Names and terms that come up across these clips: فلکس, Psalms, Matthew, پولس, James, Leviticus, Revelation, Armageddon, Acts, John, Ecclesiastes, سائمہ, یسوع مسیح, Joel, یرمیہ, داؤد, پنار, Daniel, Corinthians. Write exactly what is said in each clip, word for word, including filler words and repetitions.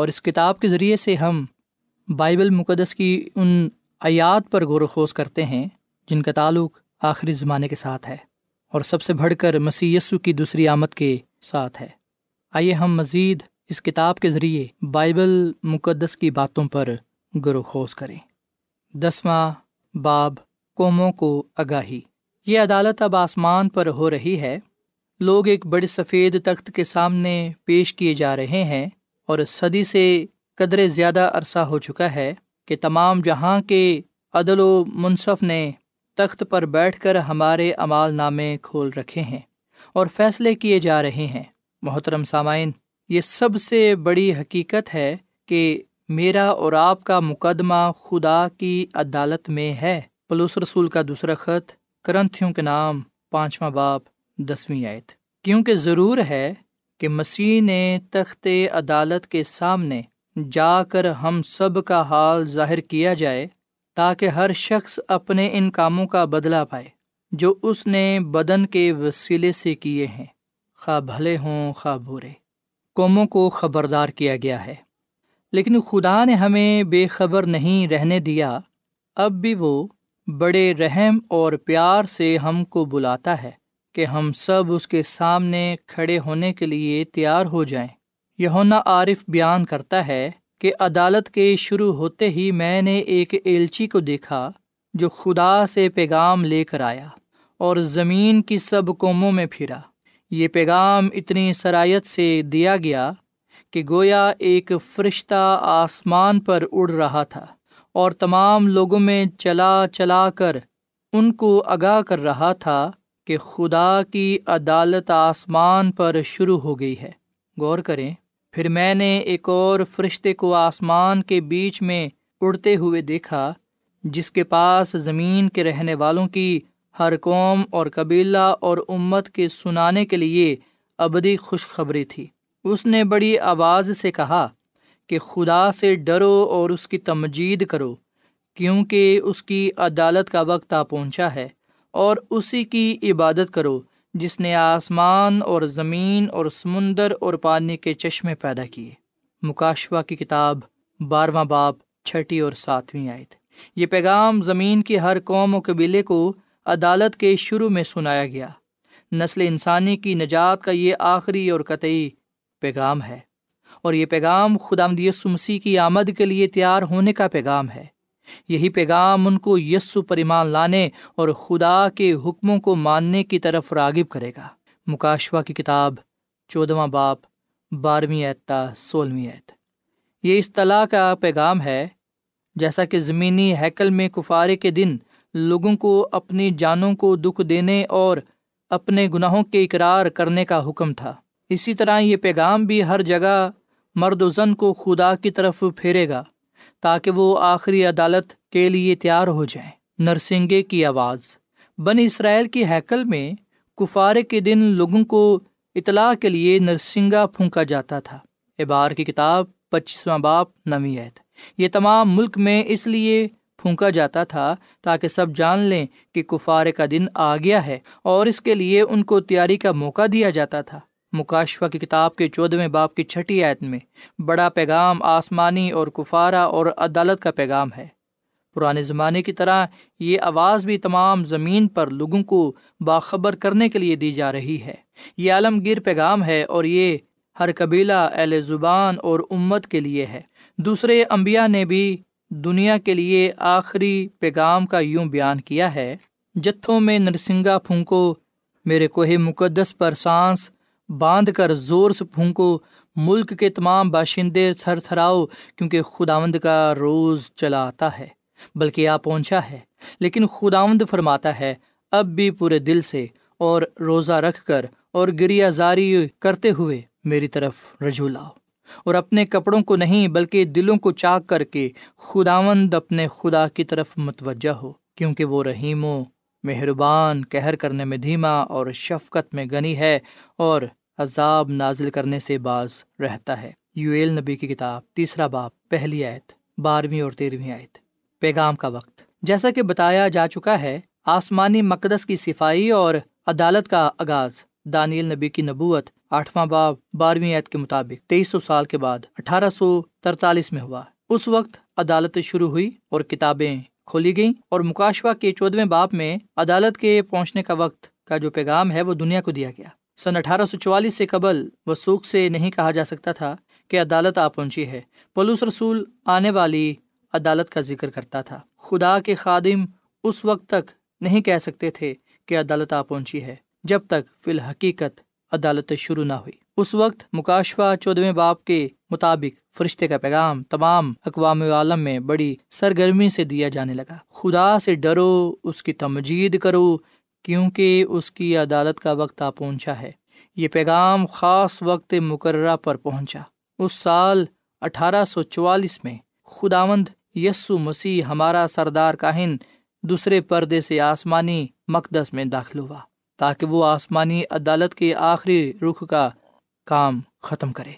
اور اس کتاب کے ذریعے سے ہم بائبل مقدس کی ان آیات پر غور و خوض کرتے ہیں جن کا تعلق آخری زمانے کے ساتھ ہے، اور سب سے بڑھ کر مسیح یسوع کی دوسری آمد کے ساتھ ہے۔ آئیے ہم مزید اس کتاب کے ذریعے بائبل مقدس کی باتوں پر غور و خوض کریں۔ دسواں باب، قوموں کو آگاہی۔ یہ عدالت اب آسمان پر ہو رہی ہے۔ لوگ ایک بڑے سفید تخت کے سامنے پیش کیے جا رہے ہیں، اور صدی سے قدرے زیادہ عرصہ ہو چکا ہے کہ تمام جہاں کے عدل و منصف نے تخت پر بیٹھ کر ہمارے اعمال نامے کھول رکھے ہیں اور فیصلے کیے جا رہے ہیں۔ محترم سامعین، یہ سب سے بڑی حقیقت ہے کہ میرا اور آپ کا مقدمہ خدا کی عدالت میں ہے۔ پولس رسول کا دوسرا خط، کرنتھیوں کے نام، پانچواں باب، دسویں آیت۔ کیونکہ ضرور ہے کہ مسیح نے تخت عدالت کے سامنے جا کر ہم سب کا حال ظاہر کیا جائے، تاکہ ہر شخص اپنے ان کاموں کا بدلہ پائے جو اس نے بدن کے وسیلے سے کیے ہیں، خواہ بھلے ہوں خواہ برے۔ قوموں کو خبردار کیا گیا ہے، لیکن خدا نے ہمیں بے خبر نہیں رہنے دیا۔ اب بھی وہ بڑے رحم اور پیار سے ہم کو بلاتا ہے کہ ہم سب اس کے سامنے کھڑے ہونے کے لیے تیار ہو جائیں۔ یوحنا عارف بیان کرتا ہے کہ عدالت کے شروع ہوتے ہی میں نے ایک ایلچی کو دیکھا جو خدا سے پیغام لے کر آیا اور زمین کی سب قوموں میں پھرا۔ یہ پیغام اتنی سرایت سے دیا گیا کہ گویا ایک فرشتہ آسمان پر اڑ رہا تھا اور تمام لوگوں میں چلا چلا کر ان کو آگاہ کر رہا تھا کہ خدا کی عدالت آسمان پر شروع ہو گئی ہے۔ غور کریں، پھر میں نے ایک اور فرشتے کو آسمان کے بیچ میں اڑتے ہوئے دیکھا، جس کے پاس زمین کے رہنے والوں کی ہر قوم اور قبیلہ اور امت کے سنانے کے لیے ابدی خوشخبری تھی۔ اس نے بڑی آواز سے کہا کہ خدا سے ڈرو اور اس کی تمجید کرو، کیونکہ اس کی عدالت کا وقت آ پہنچا ہے، اور اسی کی عبادت کرو جس نے آسمان اور زمین اور سمندر اور پانی کے چشمے پیدا کیے۔ مکاشفہ کی کتاب، بارہواں باب، چھٹی اور ساتویں آیت۔ یہ پیغام زمین کی ہر قوم و قبیلے کو عدالت کے شروع میں سنایا گیا۔ نسل انسانی کی نجات کا یہ آخری اور قطعی پیغام ہے، اور یہ پیغام خداوند یسوع مسیح کی آمد کے لیے تیار ہونے کا پیغام ہے۔ یہی پیغام ان کو یسوع پر ایمان لانے اور خدا کے حکموں کو ماننے کی طرف راغب کرے گا۔ مکاشفہ کی کتاب، چودھواں باب، بارہویں آیت تا سولہویں آیت۔ یہ اصطلاح کا پیغام ہے، جیسا کہ زمینی ہیکل میں کفارے کے دن لوگوں کو اپنی جانوں کو دکھ دینے اور اپنے گناہوں کے اقرار کرنے کا حکم تھا، اسی طرح یہ پیغام بھی ہر جگہ مرد و زن کو خدا کی طرف پھیرے گا تاکہ وہ آخری عدالت کے لیے تیار ہو جائیں۔ نرسنگے کی آواز، بنی اسرائیل کی ہیکل میں کفارے کے دن لوگوں کو اطلاع کے لیے نرسنگا پھونکا جاتا تھا۔ عبار کی کتاب، پچیسواں باب، نویں آیت۔ یہ تمام ملک میں اس لیے پھونکا جاتا تھا تاکہ سب جان لیں کہ کفارے کا دن آ گیا ہے، اور اس کے لیے ان کو تیاری کا موقع دیا جاتا تھا۔ مکاشفہ کی کتاب کے چودھویں باب کی چھٹی آیت میں بڑا پیغام آسمانی اور کفارہ اور عدالت کا پیغام ہے۔ پرانے زمانے کی طرح یہ آواز بھی تمام زمین پر لوگوں کو باخبر کرنے کے لیے دی جا رہی ہے۔ یہ عالمگیر پیغام ہے، اور یہ ہر قبیلہ، اہل زبان اور امت کے لیے ہے۔ دوسرے انبیاء نے بھی دنیا کے لیے آخری پیغام کا یوں بیان کیا ہے۔ جتھوں میں نرسنگا پھونکو، میرے کوہ مقدس پر سانس باندھ کر زور سے پھونکو، ملک کے تمام باشندے تھر تھراؤ، کیونکہ خداوند کا روز چلا آتا ہے بلکہ آ پہنچا ہے۔ لیکن خداوند فرماتا ہے، اب بھی پورے دل سے اور روزہ رکھ کر اور گریہ زاری کرتے ہوئے میری طرف رجوع لاؤ، اور اپنے کپڑوں کو نہیں بلکہ دلوں کو چاک کر کے خداوند اپنے خدا کی طرف متوجہ ہو، کیونکہ وہ رحیم و مہربان، قہر کرنے میں دھیما اور شفقت میں غنی ہے، اور عذاب نازل کرنے سے باز رہتا ہے۔ یوئیل نبی کی کتاب تیسرا باب پہلی آیت، بارہویں اور تیرہویں آیت۔ پیغام کا وقت، جیسا کہ بتایا جا چکا ہے، آسمانی مقدس کی صفائی اور عدالت کا آغاز دانیل نبی کی نبوت آٹھواں باب بارہویں آیت کے مطابق تیئیس سو سال کے بعد اٹھارہ سو ترتالیس میں ہوا۔ اس وقت عدالت شروع ہوئی اور کتابیں کھولی گئیں، اور مکاشفہ کے چودھویں باب میں عدالت کے پہنچنے کا وقت کا جو پیغام ہے وہ دنیا کو دیا گیا۔ سن اٹھارہ سو چوالیس سے قبل وثوق سے نہیں کہا جا سکتا تھا کہ عدالت آ پہنچی ہے۔ پولس رسول آنے والی عدالت کا ذکر کرتا تھا۔ خدا کے خادم اس وقت تک نہیں کہہ سکتے تھے کہ عدالت آ پہنچی ہے جب تک فی الحقیقت عدالت شروع نہ ہوئی۔ اس وقت مکاشفہ چودھویں باب کے مطابق فرشتے کا پیغام تمام اقوام عالم میں بڑی سرگرمی سے دیا جانے لگا۔ خدا سے ڈرو، اس کی تمجید کرو، کیونکہ اس کی عدالت کا وقت آ پہنچا ہے۔ یہ پیغام خاص وقت مقررہ پر پہنچا۔ اس سال اٹھارہ سو چوالیس میں خداوند یسوع مسیح ہمارا سردار کاہن دوسرے پردے سے آسمانی مقدس میں داخل ہوا تاکہ وہ آسمانی عدالت کے آخری رخ کا کام ختم کرے،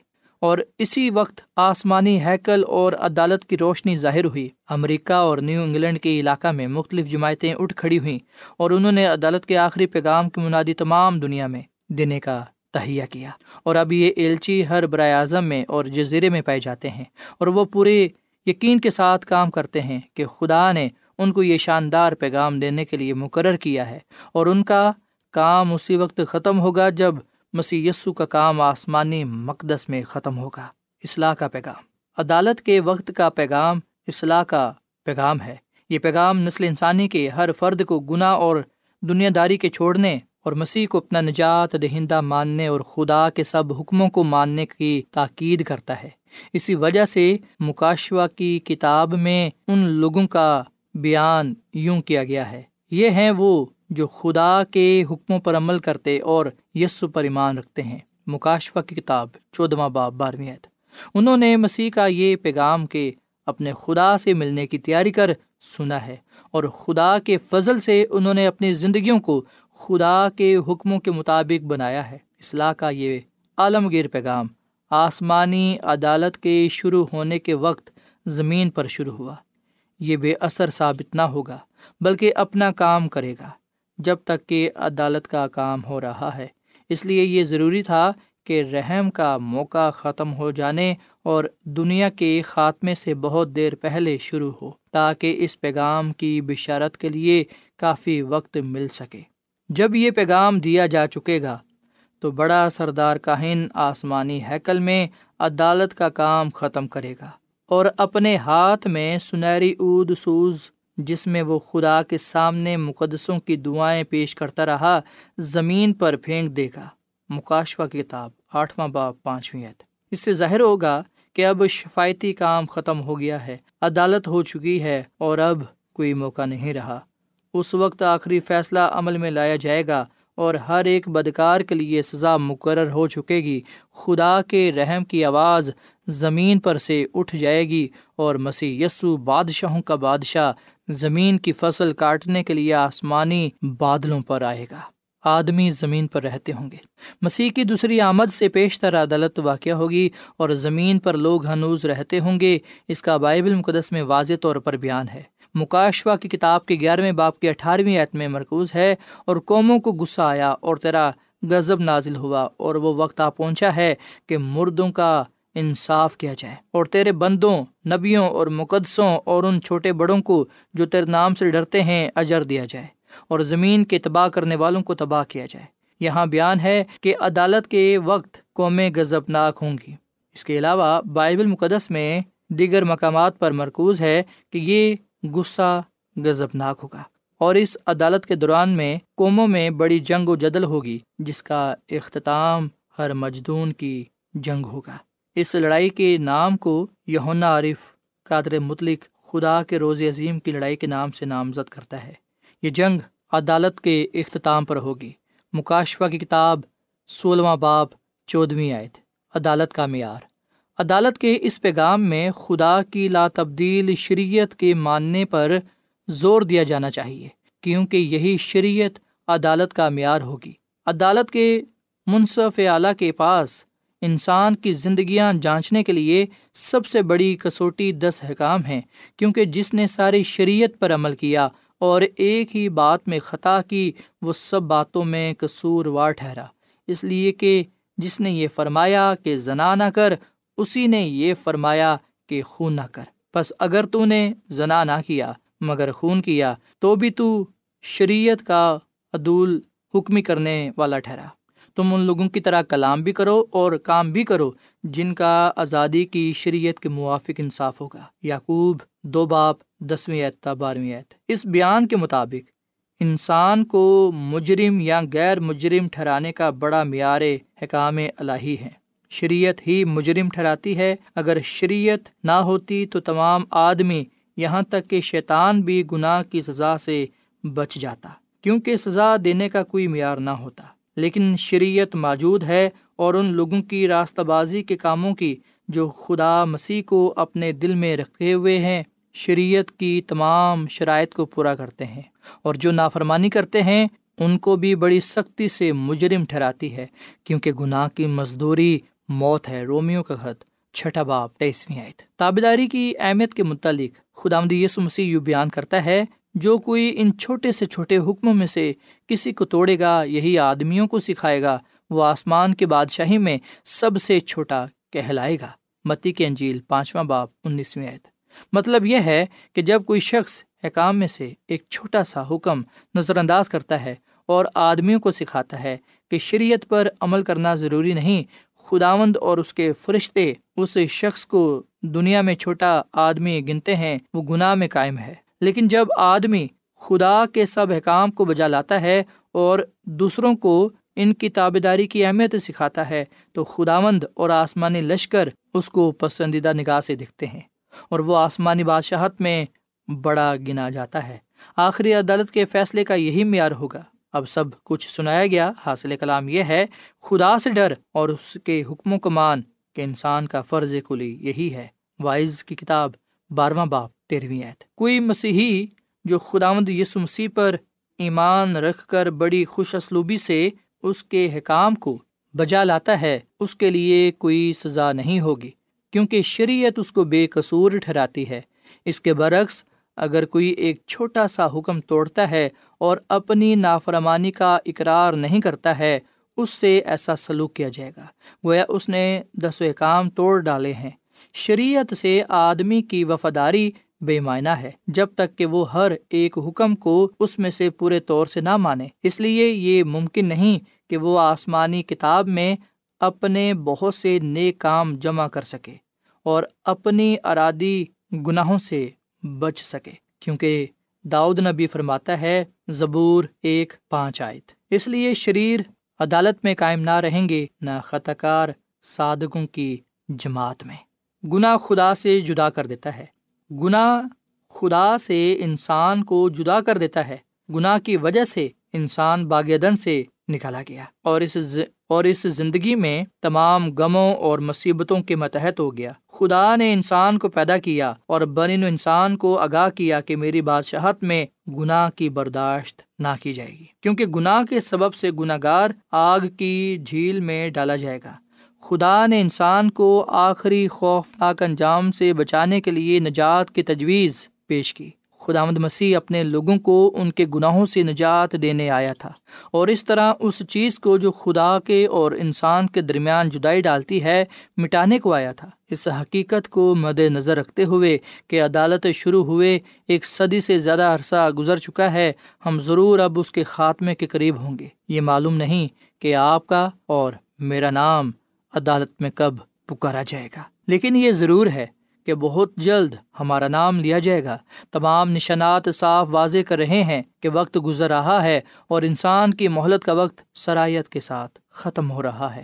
اور اسی وقت آسمانی ہیکل اور عدالت کی روشنی ظاہر ہوئی۔ امریکہ اور نیو انگلینڈ کے علاقہ میں مختلف جماعتیں اٹھ کھڑی ہوئیں اور انہوں نے عدالت کے آخری پیغام کی منادی تمام دنیا میں دینے کا تہیہ کیا، اور اب یہ ایلچی ہر برائے اعظم میں اور جزیرے میں پائے جاتے ہیں، اور وہ پورے یقین کے ساتھ کام کرتے ہیں کہ خدا نے ان کو یہ شاندار پیغام دینے کے لیے مقرر کیا ہے، اور ان کا کام اسی وقت ختم ہوگا جب مسیح یسوع کا کام آسمانی مقدس میں ختم ہوگا۔ اصلاح کا پیغام، عدالت کے وقت کا پیغام اصلاح کا پیغام ہے۔ یہ پیغام نسل انسانی کے ہر فرد کو گناہ اور دنیا داری کے چھوڑنے اور مسیح کو اپنا نجات دہندہ ماننے اور خدا کے سب حکموں کو ماننے کی تاکید کرتا ہے۔ اسی وجہ سے مکاشفہ کی کتاب میں ان لوگوں کا بیان یوں کیا گیا ہے، یہ ہیں وہ جو خدا کے حکموں پر عمل کرتے اور یسوع پر ایمان رکھتے ہیں۔ مکاشفہ کی کتاب چودھواں باب بارہویں آیت۔ انہوں نے مسیح کا یہ پیغام کہ اپنے خدا سے ملنے کی تیاری کر سنا ہے، اور خدا کے فضل سے انہوں نے اپنی زندگیوں کو خدا کے حکموں کے مطابق بنایا ہے۔ اصلاح کا یہ عالمگیر پیغام آسمانی عدالت کے شروع ہونے کے وقت زمین پر شروع ہوا۔ یہ بے اثر ثابت نہ ہوگا بلکہ اپنا کام کرے گا جب تک کہ عدالت کا کام ہو رہا ہے۔ اس لیے یہ ضروری تھا کہ رحم کا موقع ختم ہو جانے اور دنیا کے خاتمے سے بہت دیر پہلے شروع ہو تاکہ اس پیغام کی بشارت کے لیے کافی وقت مل سکے۔ جب یہ پیغام دیا جا چکے گا تو بڑا سردار کاہن آسمانی ہیکل میں عدالت کا کام ختم کرے گا، اور اپنے ہاتھ میں سنہری عود سوز جس میں وہ خدا کے سامنے مقدسوں کی دعائیں پیش کرتا رہا زمین پر پھینک دے گا۔ مکاشفہ کی کتاب آٹھواں باب پانچویں آیت۔ اس سے ظاہر ہوگا کہ اب شفایتی کام ختم ہو گیا ہے، عدالت ہو چکی ہے، اور اب کوئی موقع نہیں رہا۔ اس وقت آخری فیصلہ عمل میں لایا جائے گا اور ہر ایک بدکار کے لیے سزا مقرر ہو چکے گی۔ خدا کے رحم کی آواز زمین پر سے اٹھ جائے گی، اور مسیح یسوع بادشاہوں کا بادشاہ زمین کی فصل کاٹنے کے لیے آسمانی بادلوں پر آئے گا۔ آدمی زمین پر رہتے ہوں گے۔ مسیح کی دوسری آمد سے پیشتر عدالت واقع ہوگی اور زمین پر لوگ ہنوز رہتے ہوں گے۔ اس کا بائبل مقدس میں واضح طور پر بیان ہے۔ مکاشفہ کی کتاب کے گیارہویں باب کی اٹھارہویں آیت میں مرکوز ہے، اور قوموں کو غصہ آیا اور تیرا غضب نازل ہوا، اور وہ وقت آ پہنچا ہے کہ مردوں کا انصاف کیا جائے، اور تیرے بندوں نبیوں اور مقدسوں اور ان چھوٹے بڑوں کو جو تیرے نام سے ڈرتے ہیں اجر دیا جائے، اور زمین کے تباہ کرنے والوں کو تباہ کیا جائے۔ یہاں بیان ہے کہ عدالت کے وقت قومیں غضبناک ہوں گی۔ اس کے علاوہ بائبل مقدس میں دیگر مقامات پر مرکوز ہے کہ یہ غصہ غضبناک ہوگا، اور اس عدالت کے دوران میں قوموں میں بڑی جنگ و جدل ہوگی جس کا اختتام ہر مجدون کی جنگ ہوگا۔ اس لڑائی کے نام کو یوحنا عارف قادر مطلق خدا کے روز عظیم کی لڑائی کے نام سے نامزد کرتا ہے۔ یہ جنگ عدالت کے اختتام پر ہوگی۔ مکاشفہ کی کتاب سولہواں باب چودھویں آیت۔ عدالت کا معیار۔ عدالت کے اس پیغام میں خدا کی لا تبدیل شریعت کے ماننے پر زور دیا جانا چاہیے، کیونکہ یہی شریعت عدالت کا معیار ہوگی۔ عدالت کے منصف اعلیٰ کے پاس انسان کی زندگیاں جانچنے کے لیے سب سے بڑی کسوٹی دس احکام ہیں، کیونکہ جس نے ساری شریعت پر عمل کیا اور ایک ہی بات میں خطا کی وہ سب باتوں میں قصوروار ٹھہرا، اس لیے کہ جس نے یہ فرمایا کہ زنا نہ کر، اسی نے یہ فرمایا کہ خون نہ کر۔ پس اگر تو نے زنا نہ کیا مگر خون کیا تو بھی تو شریعت کا عدول حکمی کرنے والا ٹھہرا۔ تم ان لوگوں کی طرح کلام بھی کرو اور کام بھی کرو جن کا آزادی کی شریعت کے موافق انصاف ہوگا۔ یعقوب دو باب دسویں آیت تا بارہویں آیت۔ اس بیان کے مطابق انسان کو مجرم یا غیر مجرم ٹھہرانے کا بڑا معیار احکام الہی ہے۔ شریعت ہی مجرم ٹھہراتی ہے۔ اگر شریعت نہ ہوتی تو تمام آدمی یہاں تک کہ شیطان بھی گناہ کی سزا سے بچ جاتا، کیونکہ سزا دینے کا کوئی معیار نہ ہوتا۔ لیکن شریعت موجود ہے اور ان لوگوں کی راستہ بازی کے کاموں کی جو خدا مسیح کو اپنے دل میں رکھے ہوئے ہیں شریعت کی تمام شرائط کو پورا کرتے ہیں، اور جو نافرمانی کرتے ہیں ان کو بھی بڑی سختی سے مجرم ٹھہراتی ہے، کیونکہ گناہ کی مزدوری موت ہے۔ رومیوں کا خط چھٹا باب تیسویں آیت۔ تابعداری کی اہمیت کے متعلق خداوند یسوع مسیح یوں بیان کرتا ہے، جو کوئی ان چھوٹے سے چھوٹے حکموں میں سے کسی کو توڑے گا یہی آدمیوں کو سکھائے گا، وہ آسمان کی بادشاہی میں سب سے چھوٹا کہلائے گا۔ متی کی انجیل پانچواں باب انیسویں آیت۔ مطلب یہ ہے کہ جب کوئی شخص احکام میں سے ایک چھوٹا سا حکم نظر انداز کرتا ہے اور آدمیوں کو سکھاتا ہے کہ شریعت پر عمل کرنا ضروری نہیں، خداوند اور اس کے فرشتے اس شخص کو دنیا میں چھوٹا آدمی گنتے ہیں، وہ گناہ میں قائم ہے۔ لیکن جب آدمی خدا کے سب احکام کو بجا لاتا ہے اور دوسروں کو ان کی تابعداری کی اہمیت سکھاتا ہے تو خداوند اور آسمانی لشکر اس کو پسندیدہ نگاہ سے دیکھتے ہیں، اور وہ آسمانی بادشاہت میں بڑا گنا جاتا ہے۔ آخری عدالت کے فیصلے کا یہی معیار ہوگا۔ اب سب کچھ سنایا گیا، حاصل کلام یہ ہے، خدا سے ڈر اور اس کے حکموں کو مان، کہ انسان کا فرض کلی یہی ہے۔ وائز کی کتاب بارہواں باب تیرہویں آیت۔ کوئی مسیحی جو خداوند یسوع مسیح پر ایمان رکھ کر بڑی خوش اسلوبی سے اس کے حکام کو بجا لاتا ہے اس کے لیے کوئی سزا نہیں ہوگی، کیونکہ شریعت اس کو بے قصور ٹھہراتی ہے۔ اس کے برعکس اگر کوئی ایک چھوٹا سا حکم توڑتا ہے اور اپنی نافرمانی کا اقرار نہیں کرتا ہے، اس سے ایسا سلوک کیا جائے گا گویا اس نے دس احکام توڑ ڈالے ہیں۔ شریعت سے آدمی کی وفاداری بے معنی ہے جب تک کہ وہ ہر ایک حکم کو اس میں سے پورے طور سے نہ مانے، اس لیے یہ ممکن نہیں کہ وہ آسمانی کتاب میں اپنے بہت سے نیک کام جمع کر سکے اور اپنی ارادی گناہوں سے بچ سکے، کیونکہ داؤد نبی فرماتا ہے زبور ایک پانچ آیت، اس لیے شریر عدالت میں قائم نہ رہیں گے نہ خطاکار صادقوں کی جماعت میں۔ گناہ خدا سے جدا کر دیتا ہے۔ گناہ خدا سے انسان کو جدا کر دیتا ہے۔ گناہ کی وجہ سے انسان باغیدن سے نکالا گیا اور اس ز... اور اس زندگی میں تمام غموں اور مصیبتوں کے متحد ہو گیا۔ خدا نے انسان کو پیدا کیا اور بنی انسان کو آگاہ کیا کہ میری بادشاہت میں گناہ کی برداشت نہ کی جائے گی، کیونکہ گناہ کے سبب سے گناہ گار آگ کی جھیل میں ڈالا جائے گا۔ خدا نے انسان کو آخری خوفناک انجام سے بچانے کے لیے نجات کی تجویز پیش کی۔ خداوند مسیح اپنے لوگوں کو ان کے گناہوں سے نجات دینے آیا تھا، اور اس طرح اس چیز کو جو خدا کے اور انسان کے درمیان جدائی ڈالتی ہے مٹانے کو آیا تھا۔ اس حقیقت کو مد نظر رکھتے ہوئے کہ عدالت شروع ہوئے ایک صدی سے زیادہ عرصہ گزر چکا ہے، ہم ضرور اب اس کے خاتمے کے قریب ہوں گے۔ یہ معلوم نہیں کہ آپ کا اور میرا نام عدالت میں کب پکارا جائے گا، لیکن یہ ضرور ہے کہ بہت جلد ہمارا نام لیا جائے گا۔ تمام نشانات صاف واضح کر رہے ہیں کہ وقت گزر رہا ہے اور انسان کی مہلت کا وقت سرائیت کے ساتھ ختم ہو رہا ہے۔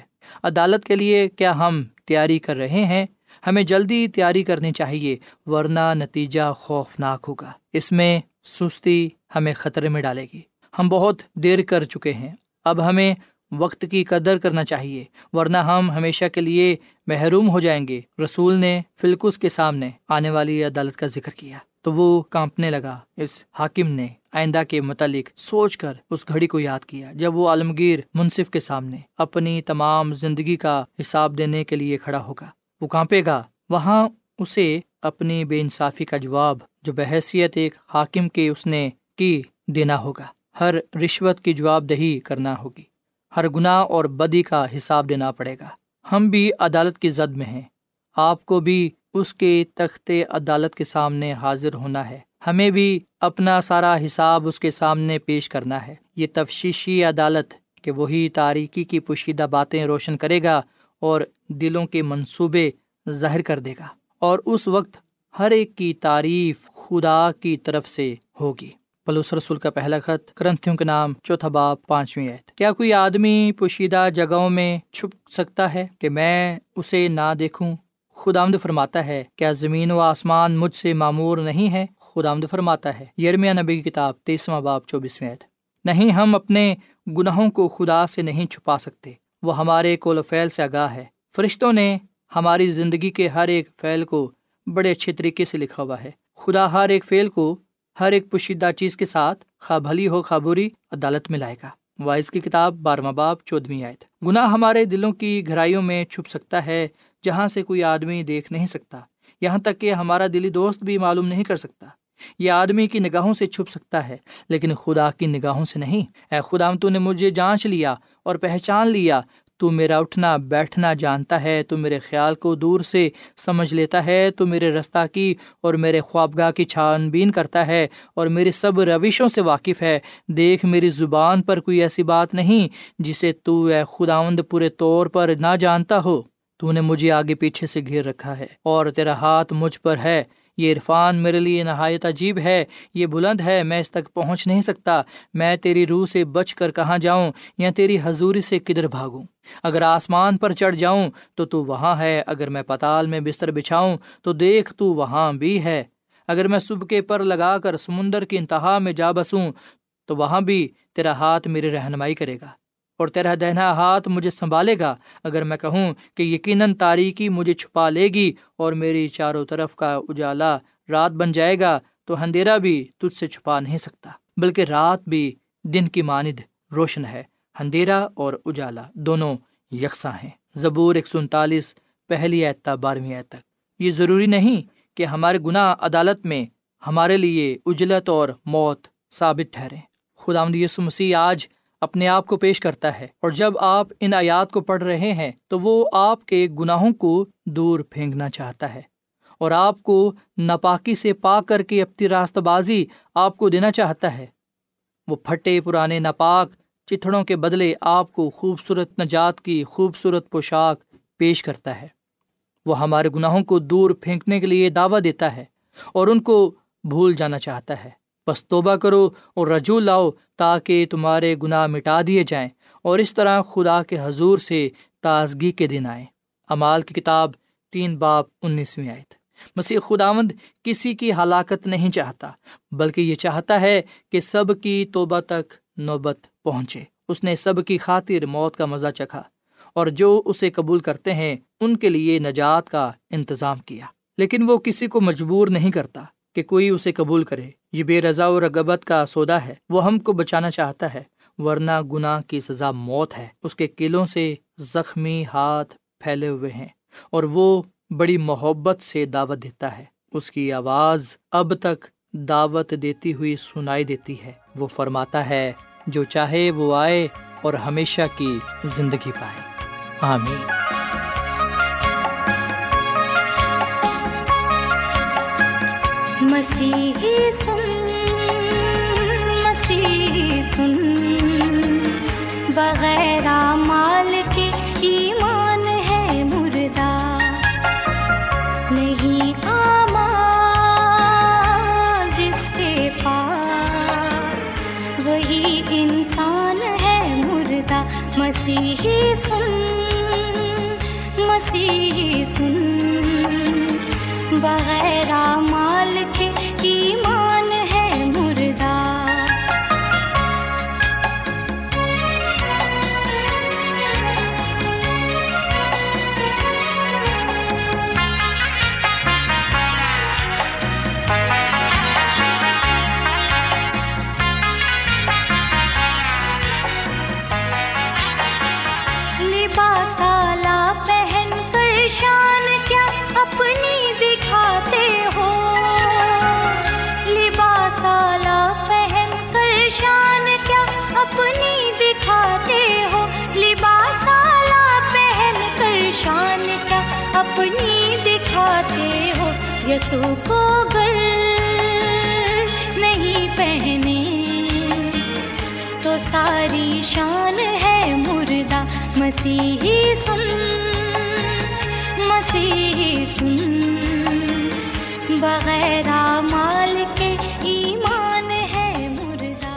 عدالت کے لیے کیا ہم تیاری کر رہے ہیں؟ ہمیں جلدی تیاری کرنی چاہیے، ورنہ نتیجہ خوفناک ہوگا۔ اس میں سستی ہمیں خطرے میں ڈالے گی۔ ہم بہت دیر کر چکے ہیں، اب ہمیں وقت کی قدر کرنا چاہیے، ورنہ ہم ہمیشہ کے لیے محروم ہو جائیں گے۔ رسول نے فلکس کے سامنے آنے والی عدالت کا ذکر کیا تو وہ کانپنے لگا۔ اس حاکم نے آئندہ کے متعلق سوچ کر اس گھڑی کو یاد کیا جب وہ عالمگیر منصف کے سامنے اپنی تمام زندگی کا حساب دینے کے لیے کھڑا ہوگا۔ وہ کانپے گا۔ وہاں اسے اپنی بے انصافی کا جواب، جو بحیثیت ایک حاکم کے اس نے کی، دینا ہوگا۔ ہر رشوت کی جواب دہی کرنا ہوگی، ہر گناہ اور بدی کا حساب دینا پڑے گا۔ ہم بھی عدالت کی زد میں ہیں، آپ کو بھی اس کے تخت عدالت کے سامنے حاضر ہونا ہے، ہمیں بھی اپنا سارا حساب اس کے سامنے پیش کرنا ہے۔ یہ تفتیشی عدالت کہ وہی تاریکی کی پوشیدہ باتیں روشن کرے گا اور دلوں کے منصوبے ظاہر کر دے گا، اور اس وقت ہر ایک کی تعریف خدا کی طرف سے ہوگی۔ پولس رسول کا پہلا خط کرنتھیوں کے نام چوتھا باب پانچویں آیت۔ کیا کوئی آدمی پوشیدہ جگہوں میں چھپ سکتا ہے کہ میں اسے نہ دیکھوں؟ خداوند فرماتا ہے، کیا زمین و آسمان مجھ سے معمور نہیں ہے؟ خداوند فرماتا ہے، یرمیہ نبی کی کتاب تیسواں باب چوبیسویں آیت۔ نہیں، ہم اپنے گناہوں کو خدا سے نہیں چھپا سکتے، وہ ہمارے قول و فعل سے آگاہ ہے۔ فرشتوں نے ہماری زندگی کے ہر ایک فعل کو بڑے اچھے طریقے سے لکھا ہوا ہے۔ خدا ہر ایک فعل کو، ہر ایک پوشیدہ چیز کے ساتھ، خواہ بھلی ہو خواہ بری، عدالت میں لائے گا۔ وائز کی کتاب بارہواں باب چودھویں آیت۔ گناہ ہمارے دلوں کی گہرائیوں میں چھپ سکتا ہے، جہاں سے کوئی آدمی دیکھ نہیں سکتا، یہاں تک کہ ہمارا دلی دوست بھی معلوم نہیں کر سکتا۔ یہ آدمی کی نگاہوں سے چھپ سکتا ہے، لیکن خدا کی نگاہوں سے نہیں۔ اے خدا، تو نے مجھے جانچ لیا اور پہچان لیا، تو میرا اٹھنا بیٹھنا جانتا ہے، تو میرے خیال کو دور سے سمجھ لیتا ہے، تو میرے رستہ کی اور میرے خوابگاہ کی چھان بین کرتا ہے، اور میری سب روشوں سے واقف ہے۔ دیکھ، میری زبان پر کوئی ایسی بات نہیں جسے تو، اے خداوند، پورے طور پر نہ جانتا ہو۔ تو نے مجھے آگے پیچھے سے گھیر رکھا ہے اور تیرا ہاتھ مجھ پر ہے۔ یہ عرفان میرے لیے نہایت عجیب ہے، یہ بلند ہے، میں اس تک پہنچ نہیں سکتا۔ میں تیری روح سے بچ کر کہاں جاؤں، یا تیری حضوری سے کدھر بھاگوں؟ اگر آسمان پر چڑھ جاؤں تو تو وہاں ہے، اگر میں پتال میں بستر بچھاؤں تو دیکھ تو وہاں بھی ہے، اگر میں صبح کے پر لگا کر سمندر کی انتہا میں جا بسوں تو وہاں بھی تیرا ہاتھ میری رہنمائی کرے گا اور تیرا دہنا ہاتھ مجھے سنبھالے گا۔ اگر میں کہوں کہ یقیناً تاریکی مجھے چھپا لے گی اور میری چاروں طرف کا اجالا رات بن جائے گا، تو اندھیرا بھی تجھ سے چھپا نہیں سکتا، بلکہ رات بھی دن کی ماند روشن ہے، اندھیرا اور اجالا دونوں یکساں ہیں۔ زبور ایک سو انتالیس پہلی آیت تا بارہویں آیت تک۔ یہ ضروری نہیں کہ ہمارے گناہ عدالت میں ہمارے لیے اجلت اور موت ثابت ٹھہریں۔ خداوند یسوع مسیح آج اپنے آپ کو پیش کرتا ہے، اور جب آپ ان آیات کو پڑھ رہے ہیں تو وہ آپ کے گناہوں کو دور پھینکنا چاہتا ہے اور آپ کو ناپاکی سے پاک کر کے اپنی راستہ بازی آپ کو دینا چاہتا ہے۔ وہ پھٹے پرانے ناپاک چتھڑوں کے بدلے آپ کو خوبصورت نجات کی خوبصورت پوشاک پیش کرتا ہے۔ وہ ہمارے گناہوں کو دور پھینکنے کے لیے دعویٰ دیتا ہے اور ان کو بھول جانا چاہتا ہے۔ بس توبہ کرو اور رجوع لاؤ تاکہ تمہارے گناہ مٹا دیے جائیں اور اس طرح خدا کے حضور سے تازگی کے دن آئیں۔ اعمال کی کتاب تین باب انیسویں آیت۔ مسیح خداوند کسی کی ہلاکت نہیں چاہتا، بلکہ یہ چاہتا ہے کہ سب کی توبہ تک نوبت پہنچے۔ اس نے سب کی خاطر موت کا مزہ چکھا اور جو اسے قبول کرتے ہیں ان کے لیے نجات کا انتظام کیا، لیکن وہ کسی کو مجبور نہیں کرتا کہ کوئی اسے قبول کرے۔ یہ بے رضا و رغبت کا سودا ہے، وہ ہم کو بچانا چاہتا ہے، ورنہ گناہ کی سزا موت ہے۔ اس کے کیلوں سے زخمی ہاتھ پھیلے ہوئے ہیں اور وہ بڑی محبت سے دعوت دیتا ہے۔ اس کی آواز اب تک دعوت دیتی ہوئی سنائی دیتی ہے۔ وہ فرماتا ہے، جو چاہے وہ آئے اور ہمیشہ کی زندگی پائے۔ آمین۔ مسیحی سن، مسیحی سن، بغیر اعمال کے ایمان ہے مردہ، نہیں بھی انسان ہے مردہ، مسیحی سن، مسیحی سن، بغیر اعمال کے ایمان ہے مردہ، اپنی دکھاتے ہو، یسوع کو گر نہیں پہنے تو ساری شان ہے مردہ، مسیحی سن، مسیحی سن، بغیر اعمال کے ایمان ہے مردہ۔